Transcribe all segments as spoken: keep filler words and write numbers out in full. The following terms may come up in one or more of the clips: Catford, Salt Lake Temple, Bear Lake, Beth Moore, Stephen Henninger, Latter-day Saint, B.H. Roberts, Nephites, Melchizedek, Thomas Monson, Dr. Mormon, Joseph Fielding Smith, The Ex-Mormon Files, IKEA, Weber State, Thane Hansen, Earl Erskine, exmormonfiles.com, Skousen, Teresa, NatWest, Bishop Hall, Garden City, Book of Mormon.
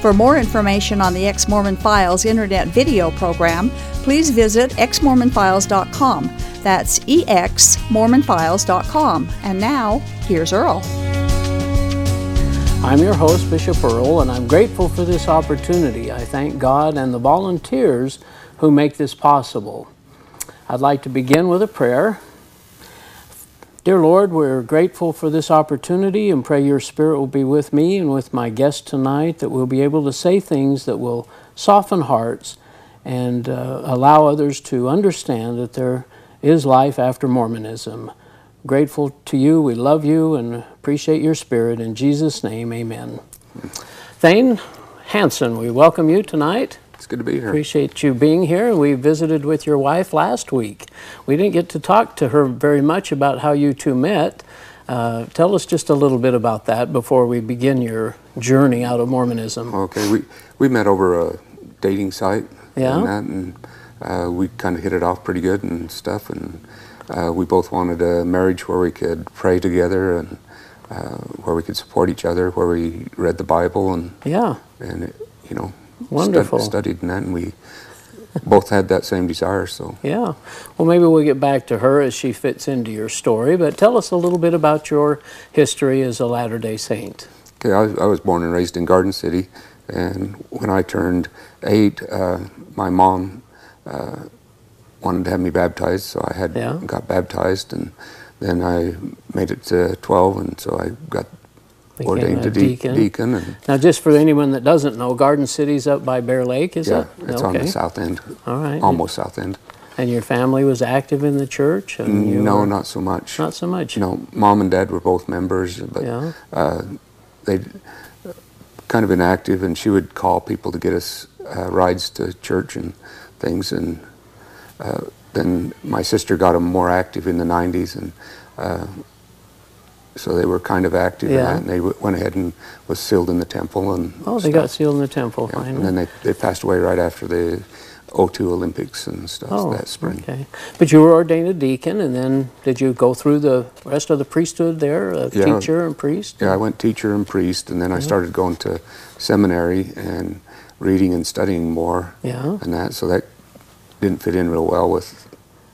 For more information on the Ex-Mormon Files internet video program, please visit ex mormon files dot com. That's e x mormon files dot com. And now, here's Earl. I'm your host, Bishop Earl, and I'm grateful for this opportunity. I thank God and the volunteers who make this possible. I'd like to begin with a prayer. Dear Lord, we're grateful for this opportunity and pray your Spirit will be with me and with my guest tonight, that we'll be able to say things that will soften hearts and uh, allow others to understand that there is life after Mormonism. Grateful to you, we love you and appreciate your Spirit. In Jesus' name, amen. Thane Hansen, we welcome you tonight. It's good to be here. Appreciate you being here. We visited with your wife last week. We didn't get to talk to her very much about how you two met. Uh, tell us just a little bit about that before we begin your journey out of Mormonism. Okay, we we met over a dating site. Yeah. And, that, and uh, we kind of hit it off pretty good and stuff. And uh, we both wanted a marriage where we could pray together and uh, where we could support each other, where we read the Bible and yeah, and it, you know. Wonderful. Stud- studied in that, and we both had that same desire. So yeah, well, maybe we'll get back to her as she fits into your story. But tell us a little bit about your history as a Latter-day Saint. Okay, I, I was born and raised in Garden City, and when I turned eight, uh, my mom uh, wanted to have me baptized, so I had yeah. got baptized, and then I made it to twelve, and so I got. Ordained to de- deacon. deacon and now, just for anyone that doesn't know, Garden City's up by Bear Lake, is yeah, it? It's okay. On the south end. All right. Almost south end. And your family was active in the church? And you no, were... not so much. Not so much. No, Mom and Dad were both members, but yeah. uh, they'd kind of been active, and she would call people to get us uh, rides to church and things. And uh, then my sister got them more active in the nineties, and uh, so they were kind of active yeah. in that, and they w- went ahead and was sealed in the temple. And oh, they stuff. got sealed in the temple, yeah. finally. And then they, they passed away right after the oh two Olympics and stuff oh, that spring. Okay. But you were ordained a deacon, and then did you go through the rest of the priesthood there, uh, yeah. teacher and priest? Yeah, I went teacher and priest, and then yeah. I started going to seminary and reading and studying more yeah. and that, so that didn't fit in real well with,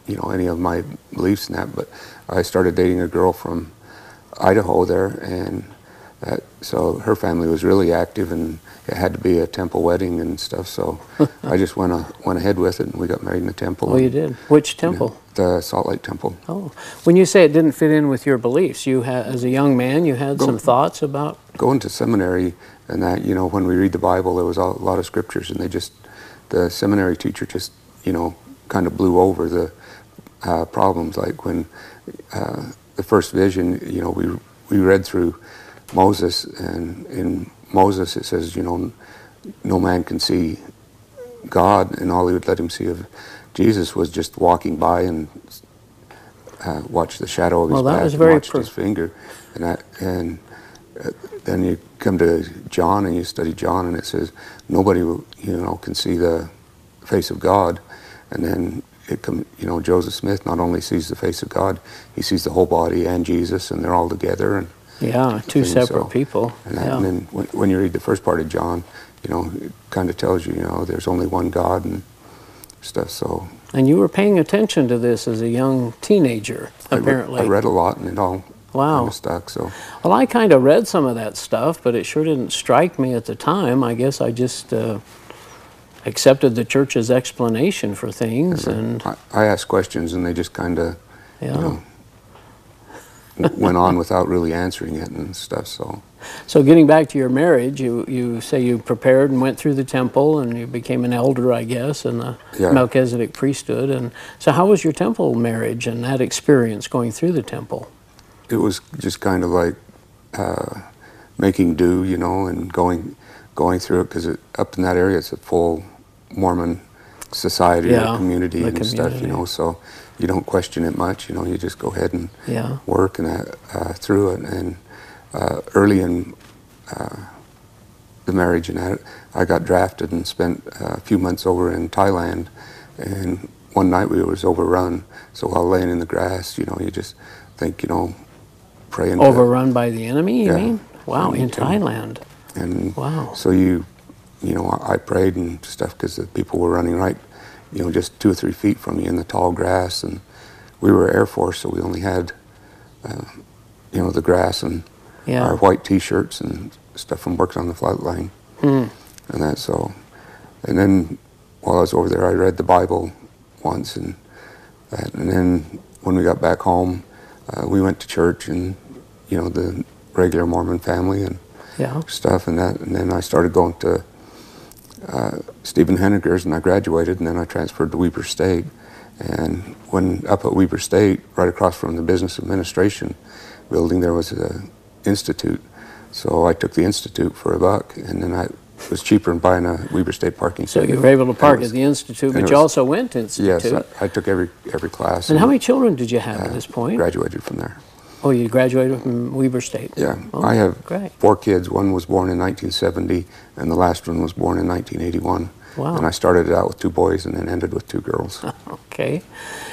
you know, any of my beliefs and that, but I started dating a girl from Idaho there, and that, so her family was really active, and it had to be a temple wedding and stuff, so I just went uh, went ahead with it, and we got married in the temple. Oh, and, you did? Which temple? You know, the Salt Lake Temple. Oh. When you say it didn't fit in with your beliefs, you had, as a young man, you had Go, some thoughts about? Going to seminary and that, you know, when we read the Bible, there was a lot of scriptures, and they just, the seminary teacher just, you know, kind of blew over the uh, problems, like when... Uh, The first vision, you know, we we read through Moses, and in Moses it says, you know, no man can see God, and all he would let him see of Jesus was just walking by and uh, watch the shadow of his well, back, and watched per- his finger, and I, and uh, then you come to John and you study John, and it says nobody, you know, can see the face of God, and then. It come, you know, Joseph Smith not only sees the face of God, he sees the whole body and Jesus, and they're all together. And yeah, two things, separate so, people. And, that, yeah. and then when, when you read the first part of John, you know, it kind of tells you, you know, there's only one God and stuff. So. And you were paying attention to this as a young teenager, apparently. I, re- I read a lot, and it all wow. kind of stuck. So. Well, I kind of read some of that stuff, but it sure didn't strike me at the time. I guess I just... Uh, accepted the church's explanation for things, and I, I asked questions, and they just kind of, yeah. you know, went on without really answering it and stuff. So, so getting back to your marriage, you you say you prepared and went through the temple, and you became an elder, I guess, in the yeah. Melchizedek priesthood. And so, how was your temple marriage and that experience going through the temple? It was just kind of like uh, making do, you know, and going going through it because up in that area it's a full Mormon society yeah, or community and community. stuff, you know, so you don't question it much, you know, you just go ahead and yeah. work and uh, through it. And uh, early in uh, the marriage, and I, I got drafted and spent a few months over in Thailand, and one night we was overrun. So while laying in the grass, you know, you just think, you know, praying. Overrun to, by the enemy, you yeah, mean? Wow, in Thailand. And wow. So you, you know, I, I prayed and stuff because the people were running right, you know, just two or three feet from me in the tall grass. And we were Air Force, so we only had, uh, you know, the grass and yeah. our white T-shirts and stuff from working on the flight line. Mm. And that, so, and then while I was over there, I read the Bible once and that. And then when we got back home, uh, we went to church and, you know, the regular Mormon family and yeah. stuff and that. And then I started going to uh, Stephen Henninger's, and I graduated, and then I transferred to Weber State. And when up at Weber State, right across from the business administration building, there was an institute. So I took the institute for a buck, and then I it was cheaper than buying a Weber State parking ticket. So you were able to park was, at the institute, but was, you also went to institute. Yes, I, I took every every class. And, and how many children did you have uh, at this point? Graduated from there. Oh, you graduated from Weber State. Yeah, oh, I have great. four kids. One was born in nineteen seventy, and the last one was born in nineteen eighty-one. Wow! And I started out with two boys, and then ended with two girls. Okay,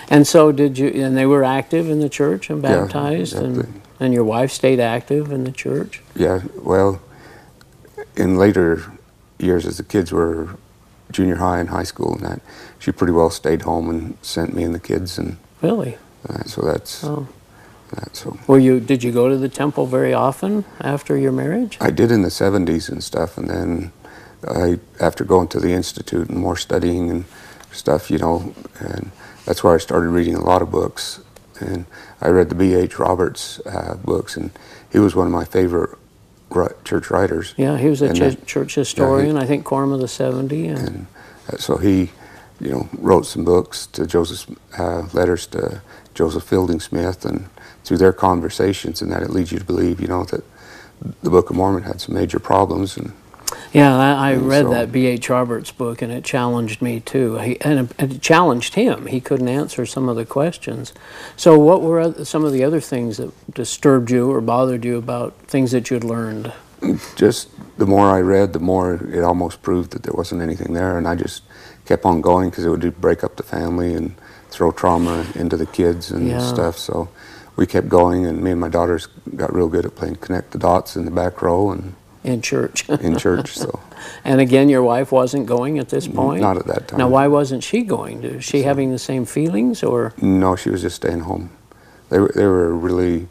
and so did you? And they were active in the church and baptized, yeah, and the, and your wife stayed active in the church. Yeah, well, in later years, as the kids were junior high and high school, and that, she pretty well stayed home and sent me and the kids. And really, uh, so that's. Oh. That, so. Were you? Did you go to the temple very often after your marriage? I did in the seventies and stuff, and then I, after going to the institute and more studying and stuff, you know, and that's where I started reading a lot of books. And I read the B H Roberts uh, books, and he was one of my favorite church writers. Yeah, he was a ch that, church historian, yeah, he, I think, Quorum of the seventy. And, and uh, so he, you know, wrote some books to Joseph, uh, letters to Joseph Fielding Smith, and through their conversations, and that it leads you to believe, you know, that the Book of Mormon had some major problems. And yeah, I, I and read so. that B H Roberts book, and it challenged me too. He, and it challenged him. He couldn't answer some of the questions. So what were some of the other things that disturbed you or bothered you about things that you'd learned? Just the more I read, the more it almost proved that there wasn't anything there, and I just kept on going because it would break up the family and throw trauma into the kids and yeah. stuff. So we kept going, and me and my daughters got real good at playing connect the dots in the back row and in church. in church, so. And again, your wife wasn't going at this point? Not at that time. Now, why wasn't she going? Was she so, having the same feelings, or? No, she was just staying home. They were they were a really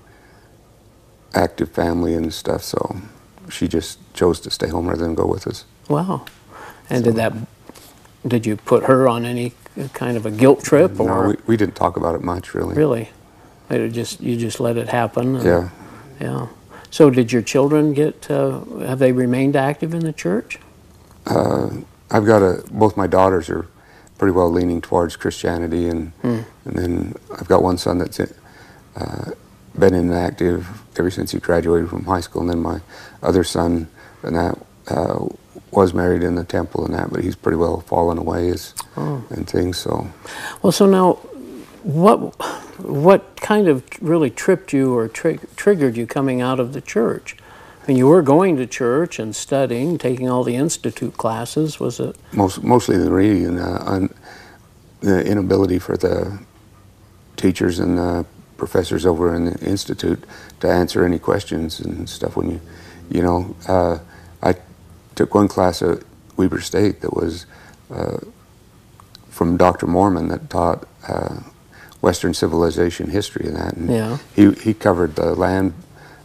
active family and stuff, so she just chose to stay home rather than go with us. Wow. And so, did that? Did you put her on any kind of a guilt trip? No, or? We, we didn't talk about it much, really. Really? It just you just let it happen. And, yeah. Yeah. So did your children get? Uh, have they remained active in the church? Uh, I've got a. Both my daughters are pretty well leaning towards Christianity, and mm. and then I've got one son that's uh, been inactive ever since he graduated from high school, and then my other son and that uh, was married in the temple and that, but he's pretty well fallen away as oh. and things. So. Well, so now. What what kind of really tripped you or tri triggered you coming out of the church? I mean, you were going to church and studying, taking all the institute classes. Was it most mostly the reading, uh, on the inability for the teachers and the professors over in the institute to answer any questions and stuff? When you, you know, uh, I took one class at Weber State that was uh, from Doctor Mormon that taught. Uh, Western civilization history and that, and yeah. he he covered the land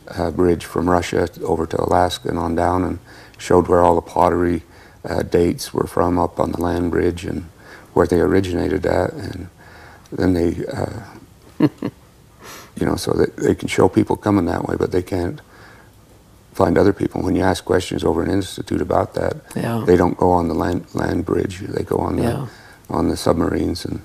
uh, bridge from Russia over to Alaska and on down, and showed where all the pottery uh, dates were from up on the land bridge and where they originated at, and then they, uh, you know, so that they can show people coming that way, but they can't find other people. When you ask questions over an institute about that, yeah. they don't go on the land land bridge; they go on the yeah. on the submarines. And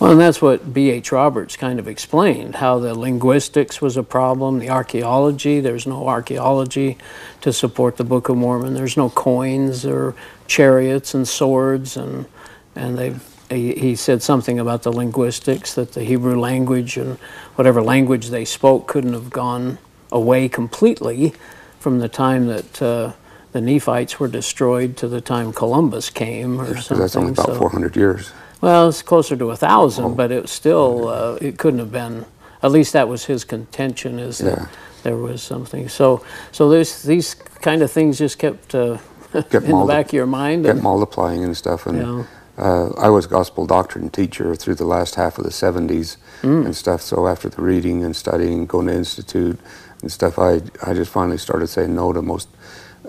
well, and that's what B H Roberts kind of explained, how the linguistics was a problem, the archaeology, there's no archaeology to support the Book of Mormon, there's no coins or chariots and swords, and and they've he, he said something about the linguistics, that the Hebrew language and whatever language they spoke couldn't have gone away completely from the time that uh, the Nephites were destroyed to the time Columbus came or yeah, something. That's only about so, four hundred years. Well, it's closer to a thousand, oh, but it still, uh, it couldn't have been, at least that was his contention, is yeah. that there was something. So so there's these kind of things just kept uh, in the back of your mind. Kept and, multiplying and stuff. And yeah. uh, I was gospel doctrine teacher through the last half of the seventies mm. and stuff. So after the reading and studying, going to institute and stuff, I, I just finally started saying no to most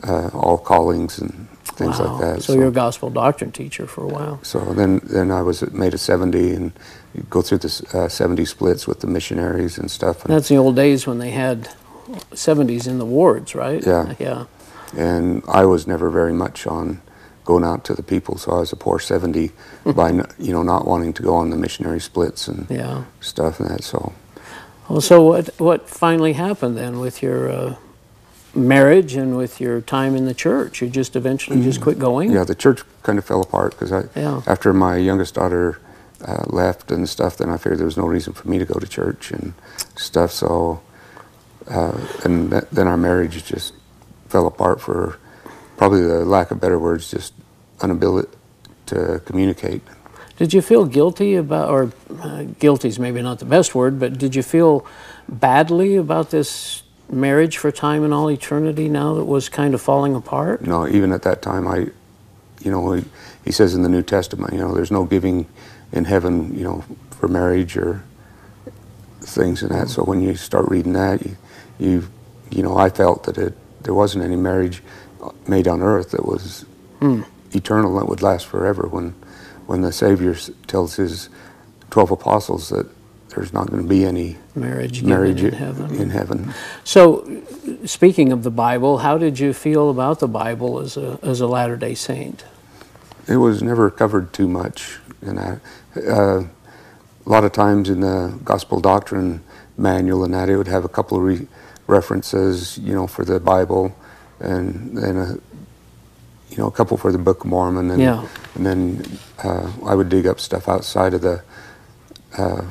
Uh, all callings and things wow. like that. So, so you're a gospel doctrine teacher for a while. So then, then I was made a seventy and go through the uh, seventy splits with the missionaries and stuff. And that's the old days when they had seventies in the wards, right? Yeah. Yeah. And I was never very much on going out to the people, so I was a poor seventy by you know not wanting to go on the missionary splits and yeah. stuff and that. So. Well, so what what finally happened then with your? Uh, marriage and with your time in the church? You just eventually mm. just quit going? Yeah, the church kind of fell apart because I, yeah. after my youngest daughter uh, left and stuff, then I figured there was no reason for me to go to church and stuff, so uh, and th then our marriage just fell apart for probably the lack of better words, just inability to communicate. Did you feel guilty about, or uh, guilty is maybe not the best word, but did you feel badly about this marriage for time and all eternity now that was kind of falling apart? No, even at that time, I, you know, he, he says in the New Testament, you know, there's no giving in heaven, you know, for marriage or things and that. So when you start reading that, you, you, you know, I felt that it, there wasn't any marriage made on earth that was mm. eternal, that would last forever. When, when the Savior tells his twelve apostles that there's not going to be any marriage, marriage in heaven. in heaven. So, speaking of the Bible, how did you feel about the Bible as a as a Latter-day Saint? It was never covered too much, and I, uh, a lot of times in the Gospel Doctrine manual and that, it would have a couple of re references, you know, for the Bible, and then a, you know, a couple for the Book of Mormon, and yeah. and then uh, I would dig up stuff outside of the. Uh,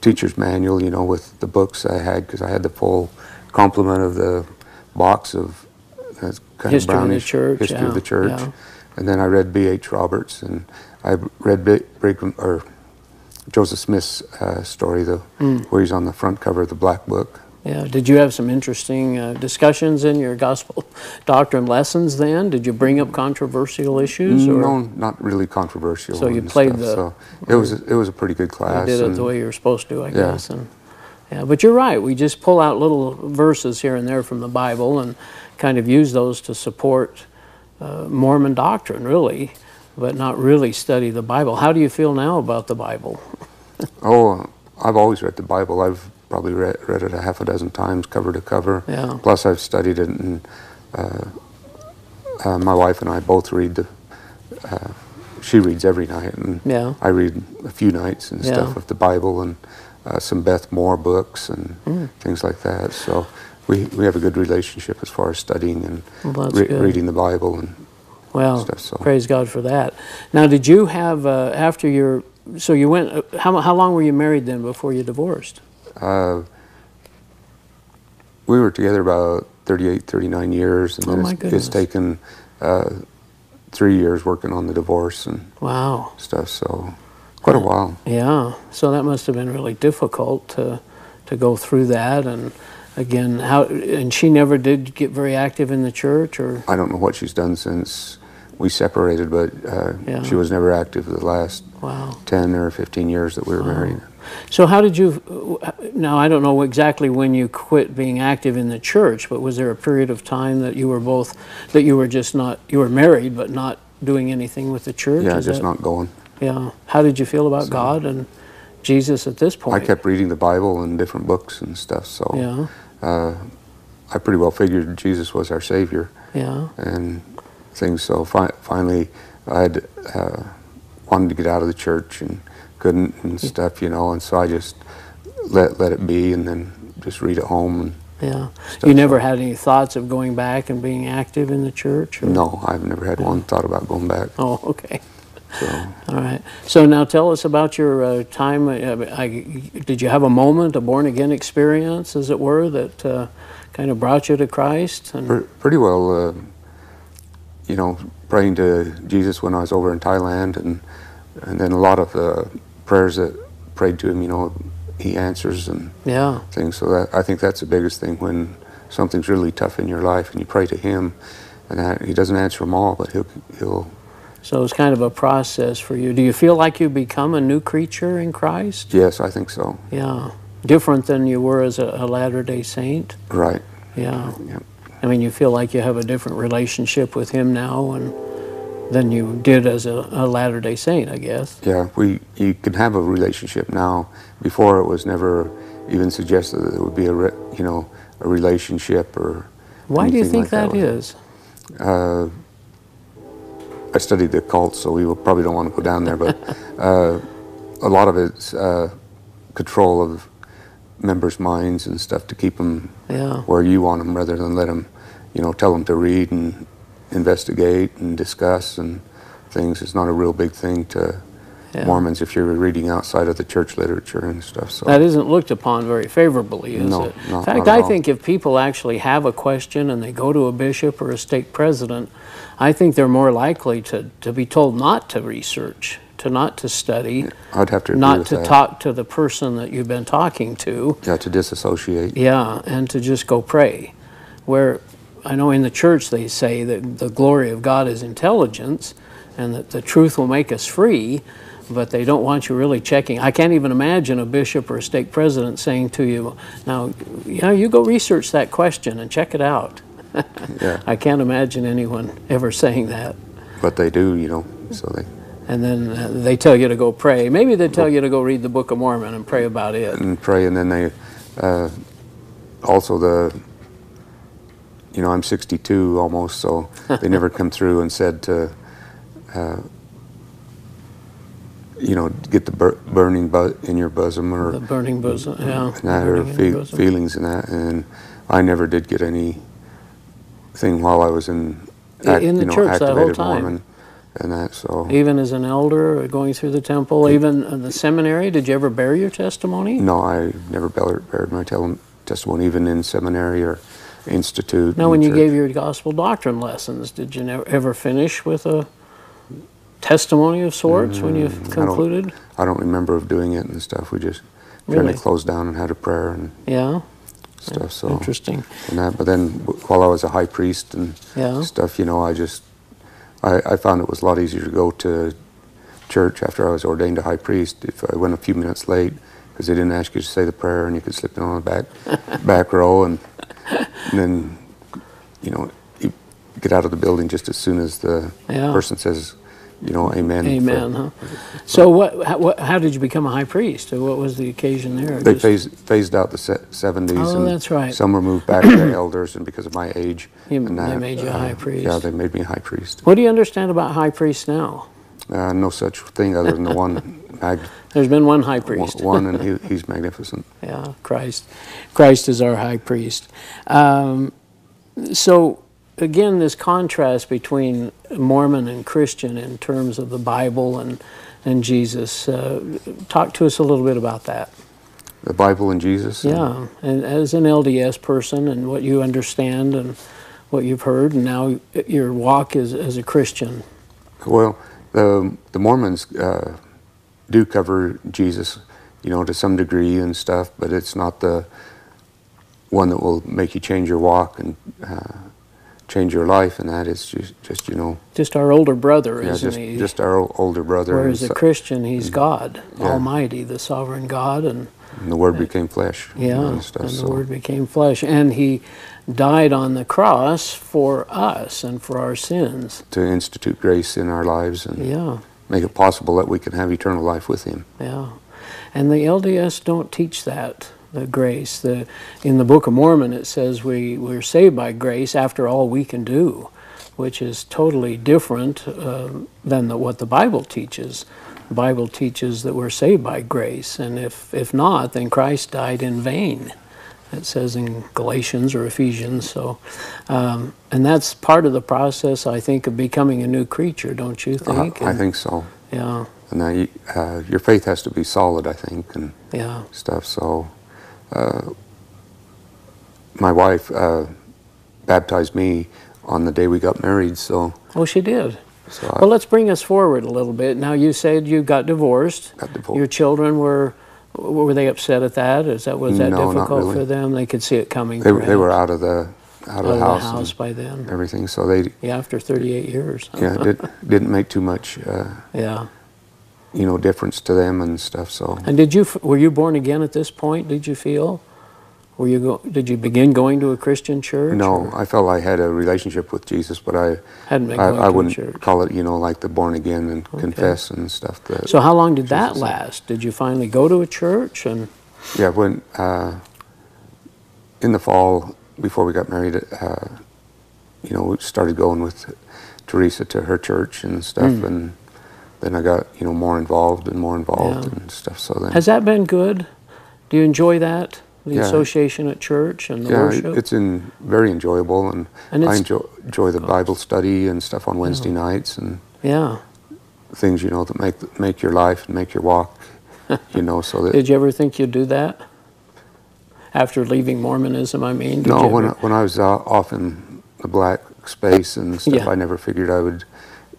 teacher's manual, you know, with the books I had, because I had the full complement of the box of uh, kind history of brownish, of the church, history yeah, of the church, yeah. and then I read B H Roberts, and I read B Brigham, or Joseph Smith's uh, story, the mm. where he's on the front cover of the Black Book. Yeah, did you have some interesting uh, discussions in your gospel doctrine lessons then? Did you bring up controversial issues? Or? No, not really controversial. So you played stuff, the... So it, was a, it was a pretty good class. You did and, it the way you were supposed to, I yeah. guess. And, yeah, but you're right. We just pull out little verses here and there from the Bible and kind of use those to support uh, Mormon doctrine, really, but not really study the Bible. How do you feel now about the Bible? Oh, I've always read the Bible. I've... Probably read, read it a half a dozen times, cover to cover. Yeah. Plus, I've studied it, and uh, uh, my wife and I both read the. Uh, she reads every night, and yeah. I read a few nights and yeah. stuff of the Bible and uh, some Beth Moore books and mm. things like that. So we we have a good relationship as far as studying and well, re good. reading the Bible and well, stuff. So praise God for that. Now, did you have uh, after your? So you went. Uh, how how long were you married then before you divorced? Uh, we were together about thirty-eight, thirty-nine years, and oh then it's, it's taken uh, three years working on the divorce and wow. stuff, so quite uh, a while. Yeah, so that must have been really difficult to, to go through that, and again, how, and she never did get very active in the church? Or I don't know what she's done since we separated, but uh, yeah. she was never active the last wow. ten or fifteen years that we were wow. married. So how did you, now I don't know exactly when you quit being active in the church, but was there a period of time that you were both, that you were just not, you were married but not doing anything with the church? Yeah, Is just that, not going. Yeah. How did you feel about so, God and Jesus at this point? I kept reading the Bible and different books and stuff, so yeah. uh, I pretty well figured Jesus was our Savior. Yeah. And things, so fi finally I had uh, wanted to get out of the church and couldn't and stuff, you know, and so I just let let it be and then just read at home. And yeah. Stuff. You never had any thoughts of going back and being active in the church? Or? No, I've never had one thought about going back. Oh, okay. So. All right. So now tell us about your uh, time. Uh, I, did you have a moment, a born-again experience, as it were, that uh, kind of brought you to Christ? And P- pretty well, uh, you know, praying to Jesus when I was over in Thailand, and and then a lot of uh, prayers that prayed to him, you know, he answers and yeah. things. So that, I think that's the biggest thing, when something's really tough in your life and you pray to him, and that, he doesn't answer them all, but he'll he'll... So it's kind of a process for you. Do you feel like you become a new creature in Christ? Yes, I think so. Yeah. Different than you were as a, a Latter-day Saint? Right. Yeah. yeah. I mean, you feel like you have a different relationship with him now and than you did as a, a Latter-day Saint, I guess. Yeah, we you can have a relationship now. Before, it was never even suggested that it would be a re, you know a relationship or Why do you think like that, that is? Uh, I studied the cult, so we will probably don't want to go down there, but uh, a lot of it's uh, control of members' minds and stuff to keep them yeah. where you want them, rather than let them, you know, tell them to read and investigate and discuss and things. It's not a real big thing to yeah. Mormons if you're reading outside of the church literature and stuff. So that isn't looked upon very favorably, is no, it? No, in fact, I all. think if people actually have a question and they go to a bishop or a state president, I think they're more likely to, to be told not to research, to not to study, yeah, I'd have to agree not with to that. Talk to the person that you've been talking to. Yeah, to disassociate. Yeah, and to just go pray. Where I know in the church they say that the glory of God is intelligence and that the truth will make us free, but they don't want you really checking. I can't even imagine a bishop or a state president saying to you, now, you know, you go research that question and check it out. yeah. I can't imagine anyone ever saying that. But they do, you know, so they... And then uh, they tell you to go pray. Maybe they tell you to go read the Book of Mormon and pray about it. And pray, and then they... Uh, also the... You know, I'm sixty-two almost, so they never come through and said to... Uh, you know, get the bur- burning bu- in your bosom, or the burning bosom, yeah, and that, or fe- feelings in that, and I never did get any thing while I was in act, in the you know, church that whole time, Mormon and that. So even as an elder, going through the temple, it, even the seminary, did you ever bear your testimony? No, I never bared my tell- testimony, even in seminary or institute. Now, when you church. gave your gospel doctrine lessons, did you never ever finish with a testimony of sorts mm, when you concluded? I don't, I don't remember of doing it and stuff. We just really? tried to close down and had a prayer and yeah. stuff. Yeah. So interesting. And that, but then while I was a high priest and yeah. stuff, you know, I just I, I found it was a lot easier to go to church after I was ordained a high priest if I went a few minutes late, because they didn't ask you to say the prayer and you could slip in on the back back row and, and then you know you get out of the building just as soon as the yeah. person says, you know, amen. Amen, for, huh? So what how, what? how did you become a high priest? What was the occasion there? They phased, phased out the seventies. Oh, and that's right. Some were moved back to the elders, and because of my age. You, and that, they made you a uh, high priest. Yeah, they made me a high priest. What do you understand about high priests now? Uh, no such thing other than the one. Mag- There's been one high priest. One, and he, he's magnificent. Yeah, Christ. Christ is our high priest. Um, so... Again, this contrast between Mormon and Christian in terms of the Bible and and Jesus. Uh, talk to us a little bit about that. The Bible and Jesus? And yeah, and as an L D S person and what you understand and what you've heard, and now your walk as, as a Christian. Well, the, the Mormons uh, do cover Jesus, you know, to some degree and stuff, but it's not the one that will make you change your walk and... Uh, change your life, and that is just, just you know... Just our older brother, yeah, isn't just, he? just our o- older brother. Whereas a Christian, he's mm-hmm. God, yeah. Almighty, the sovereign God. And, and the Word and, became flesh. Yeah, and, stuff, and the so. Word became flesh. And he died on the cross for us and for our sins. To institute grace in our lives and yeah. make it possible that we can have eternal life with him. Yeah, and the L D S don't teach that. The grace. The, in the Book of Mormon it says we, we're saved by grace after all we can do, which is totally different uh, than the, what the Bible teaches. The Bible teaches that we're saved by grace, and if, if not, then Christ died in vain. It says in Galatians or Ephesians. So, um, and that's part of the process, I think, of becoming a new creature, don't you think? Uh, I think so. Yeah. And now you, uh, your faith has to be solid, I think, and yeah. stuff. So uh, my wife uh, baptized me on the day we got married, so... Oh, she did. So well, I, let's bring us forward a little bit. Now, you said you got divorced. Got divorced. Your children were... Were they upset at that? Is that was that no, difficult really. for them? They could see it coming. They, they were out of the out, out of the house, the house by then. Everything. So they yeah after thirty-eight years. yeah, it didn't make too much. Uh, yeah. You know, difference to them and stuff. So. And did you were you born again at this point? Did you feel? Were you go, did you begin going to a Christian church? No, or? I felt I had a relationship with Jesus, but I hadn't been going I, I to wouldn't church. call it, you know, like the born again and okay. confess and stuff. That so how long did Jesus that last? Did you finally go to a church? And yeah, when uh, in the fall before we got married, uh, you know, we started going with Teresa to her church and stuff, mm. and then I got you know more involved and more involved yeah. and stuff. So then has that been good? Do you enjoy that? The yeah. association at church and the yeah, worship? Yeah, it's in, very enjoyable, and, and I enjoy, enjoy the Bible study and stuff on Wednesday yeah. nights and yeah. things, you know, that make make your life and make your walk, you know, so that... Did you ever think you'd do that? After leaving Mormonism, I mean? No, when I, when I was uh, off in the black space and stuff, yeah. I never figured I would,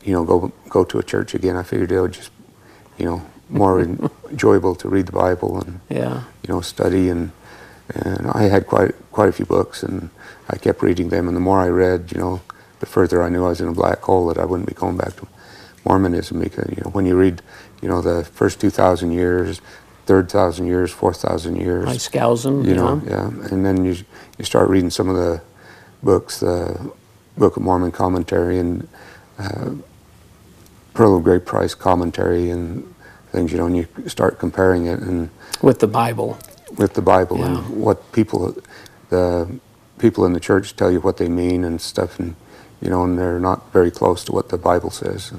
you know, go, go to a church again. I figured it would just, you know, more enjoyable to read the Bible and, yeah. you know, study and... And I had quite quite a few books, and I kept reading them. And the more I read, you know, the further I knew I was in a black hole that I wouldn't be going back to Mormonism. Because you know, when you read, you know, the first two thousand years, third thousand years, fourth thousand years, like Skousen, you know, yeah. yeah. And then you you start reading some of the books, the Book of Mormon commentary and uh, Pearl of Great Price commentary and things, you know, and you start comparing it and with the Bible. With the Bible yeah. and what people, the people in the church tell you what they mean and stuff, and you know, and they're not very close to what the Bible says.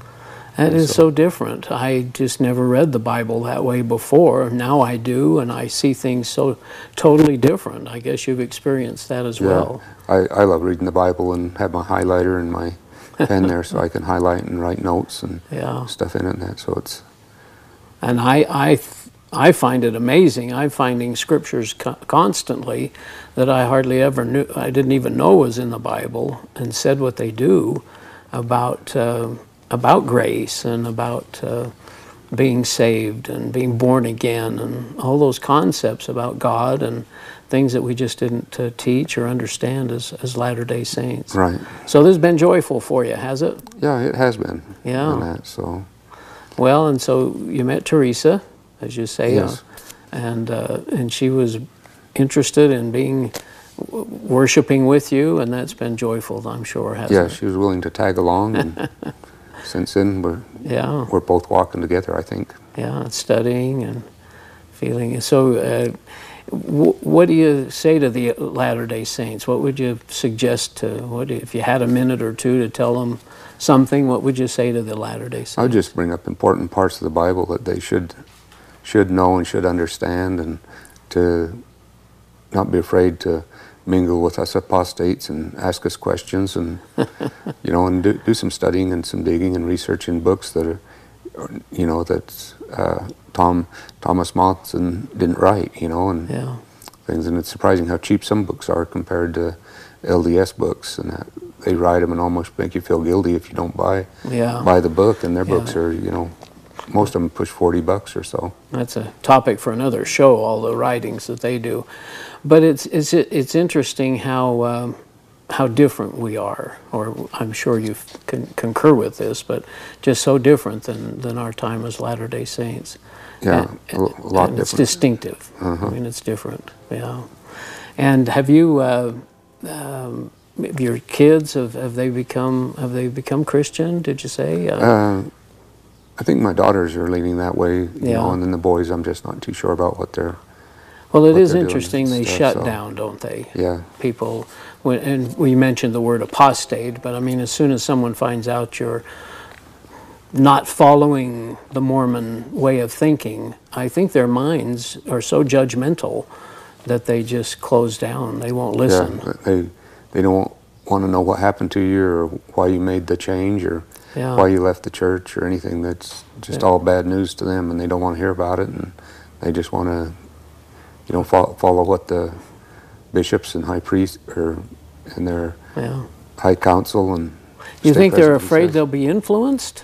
That and is so. so different. I just never read the Bible that way before. Now I do, and I see things so totally different. I guess you've experienced that as yeah. well. I, I love reading the Bible and have my highlighter and my pen there so I can highlight and write notes and yeah. stuff in it and that. So it's. And I I. Th I find it amazing. I'm finding scriptures co constantly that I hardly ever knew, I didn't even know was in the Bible, and said what they do about uh, about grace and about uh, being saved and being born again and all those concepts about God and things that we just didn't uh, teach or understand as, as Latter-day Saints. Right. So this has been joyful for you, has it? Yeah, it has been. Yeah. That, so. Well, and so you met Teresa. As you say, yes. uh, and uh, and she was interested in being w worshiping with you, and that's been joyful, I'm sure. Hasn't yeah, it? She was willing to tag along, and since then we're yeah we're both walking together, I think. Yeah, studying and feeling. So, uh, w what do you say to the Latter-day Saints? What would you suggest to what if you had a minute or two to tell them something? What would you say to the Latter-day Saints? I would just bring up important parts of the Bible that they should. should know and should understand, and to not be afraid to mingle with us apostates and ask us questions, and you know, and do, do some studying and some digging and research in books that are, you know, that uh, Tom Thomas Monson didn't write, you know, and yeah. things. And it's surprising how cheap some books are compared to L D S books, and that they write them and almost make you feel guilty if you don't buy yeah. buy the book. And their yeah. books are, you know. Most of them push forty bucks or so. That's a topic for another show, all the writings that they do. But it's it's it's interesting how um, how different we are, or I'm sure you can concur with this, but just so different than, than our time as Latter-day Saints. Yeah, and, a lot and different. It's distinctive. Uh-huh. I mean, it's different, yeah. And have you, uh, um, your kids, have, have they become have they become Christian, did you say? Uh, uh, I think my daughters are leaning that way, you yeah. know, and then the boys, I'm just not too sure about what they're Well, it is interesting they stuff, shut so. down, don't they? Yeah. People, when, and we mentioned the word apostate, but I mean, as soon as someone finds out you're not following the Mormon way of thinking, I think their minds are so judgmental that they just close down. They won't listen. Yeah, they, they don't want to know what happened to you or why you made the change or... yeah. why you left the church or anything. That's just yeah. all bad news to them, and they don't want to hear about it, and they just want to, you know, follow, follow what the bishops and high priests or and their yeah. high council and. You think they're afraid says. they'll be influenced,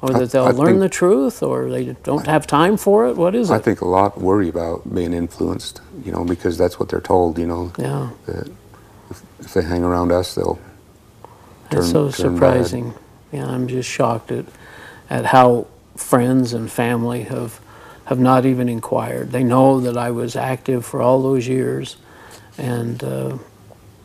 or that I, they'll I learn the truth, or they don't I, have time for it? What is I it? I think a lot worry about being influenced, you know, because that's what they're told, you know. Yeah. That if, if they hang around us, they'll. Turn, that's so turn surprising. Bad. Yeah, I'm just shocked at at how friends and family have have not even inquired. They know that I was active for all those years, and. Uh,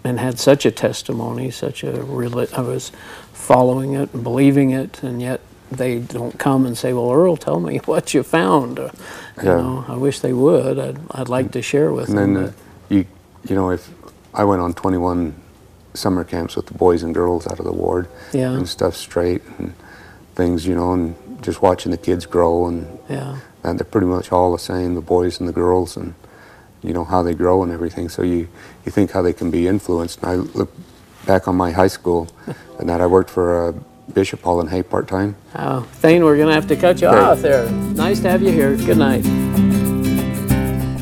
and had such a testimony, such a, reli- I was following it and believing it, and yet they don't come and say, well, Earl, tell me what you found. Or, you yeah. know, I wish they would. I'd, I'd like to share with and them. And then, the, you you know, if I went on twenty-one summer camps with the boys and girls out of the ward, yeah. and stuff straight, and things, you know, and just watching the kids grow, and, yeah. and they're pretty much all the same, the boys and the girls, and you know, how they grow and everything. So you, you think how they can be influenced. And I look back on my high school and that I worked for uh, Bishop Hall in Hay part-time. Oh, Thane, we're going to have to cut you Great. off there. Nice to have you here. Good night.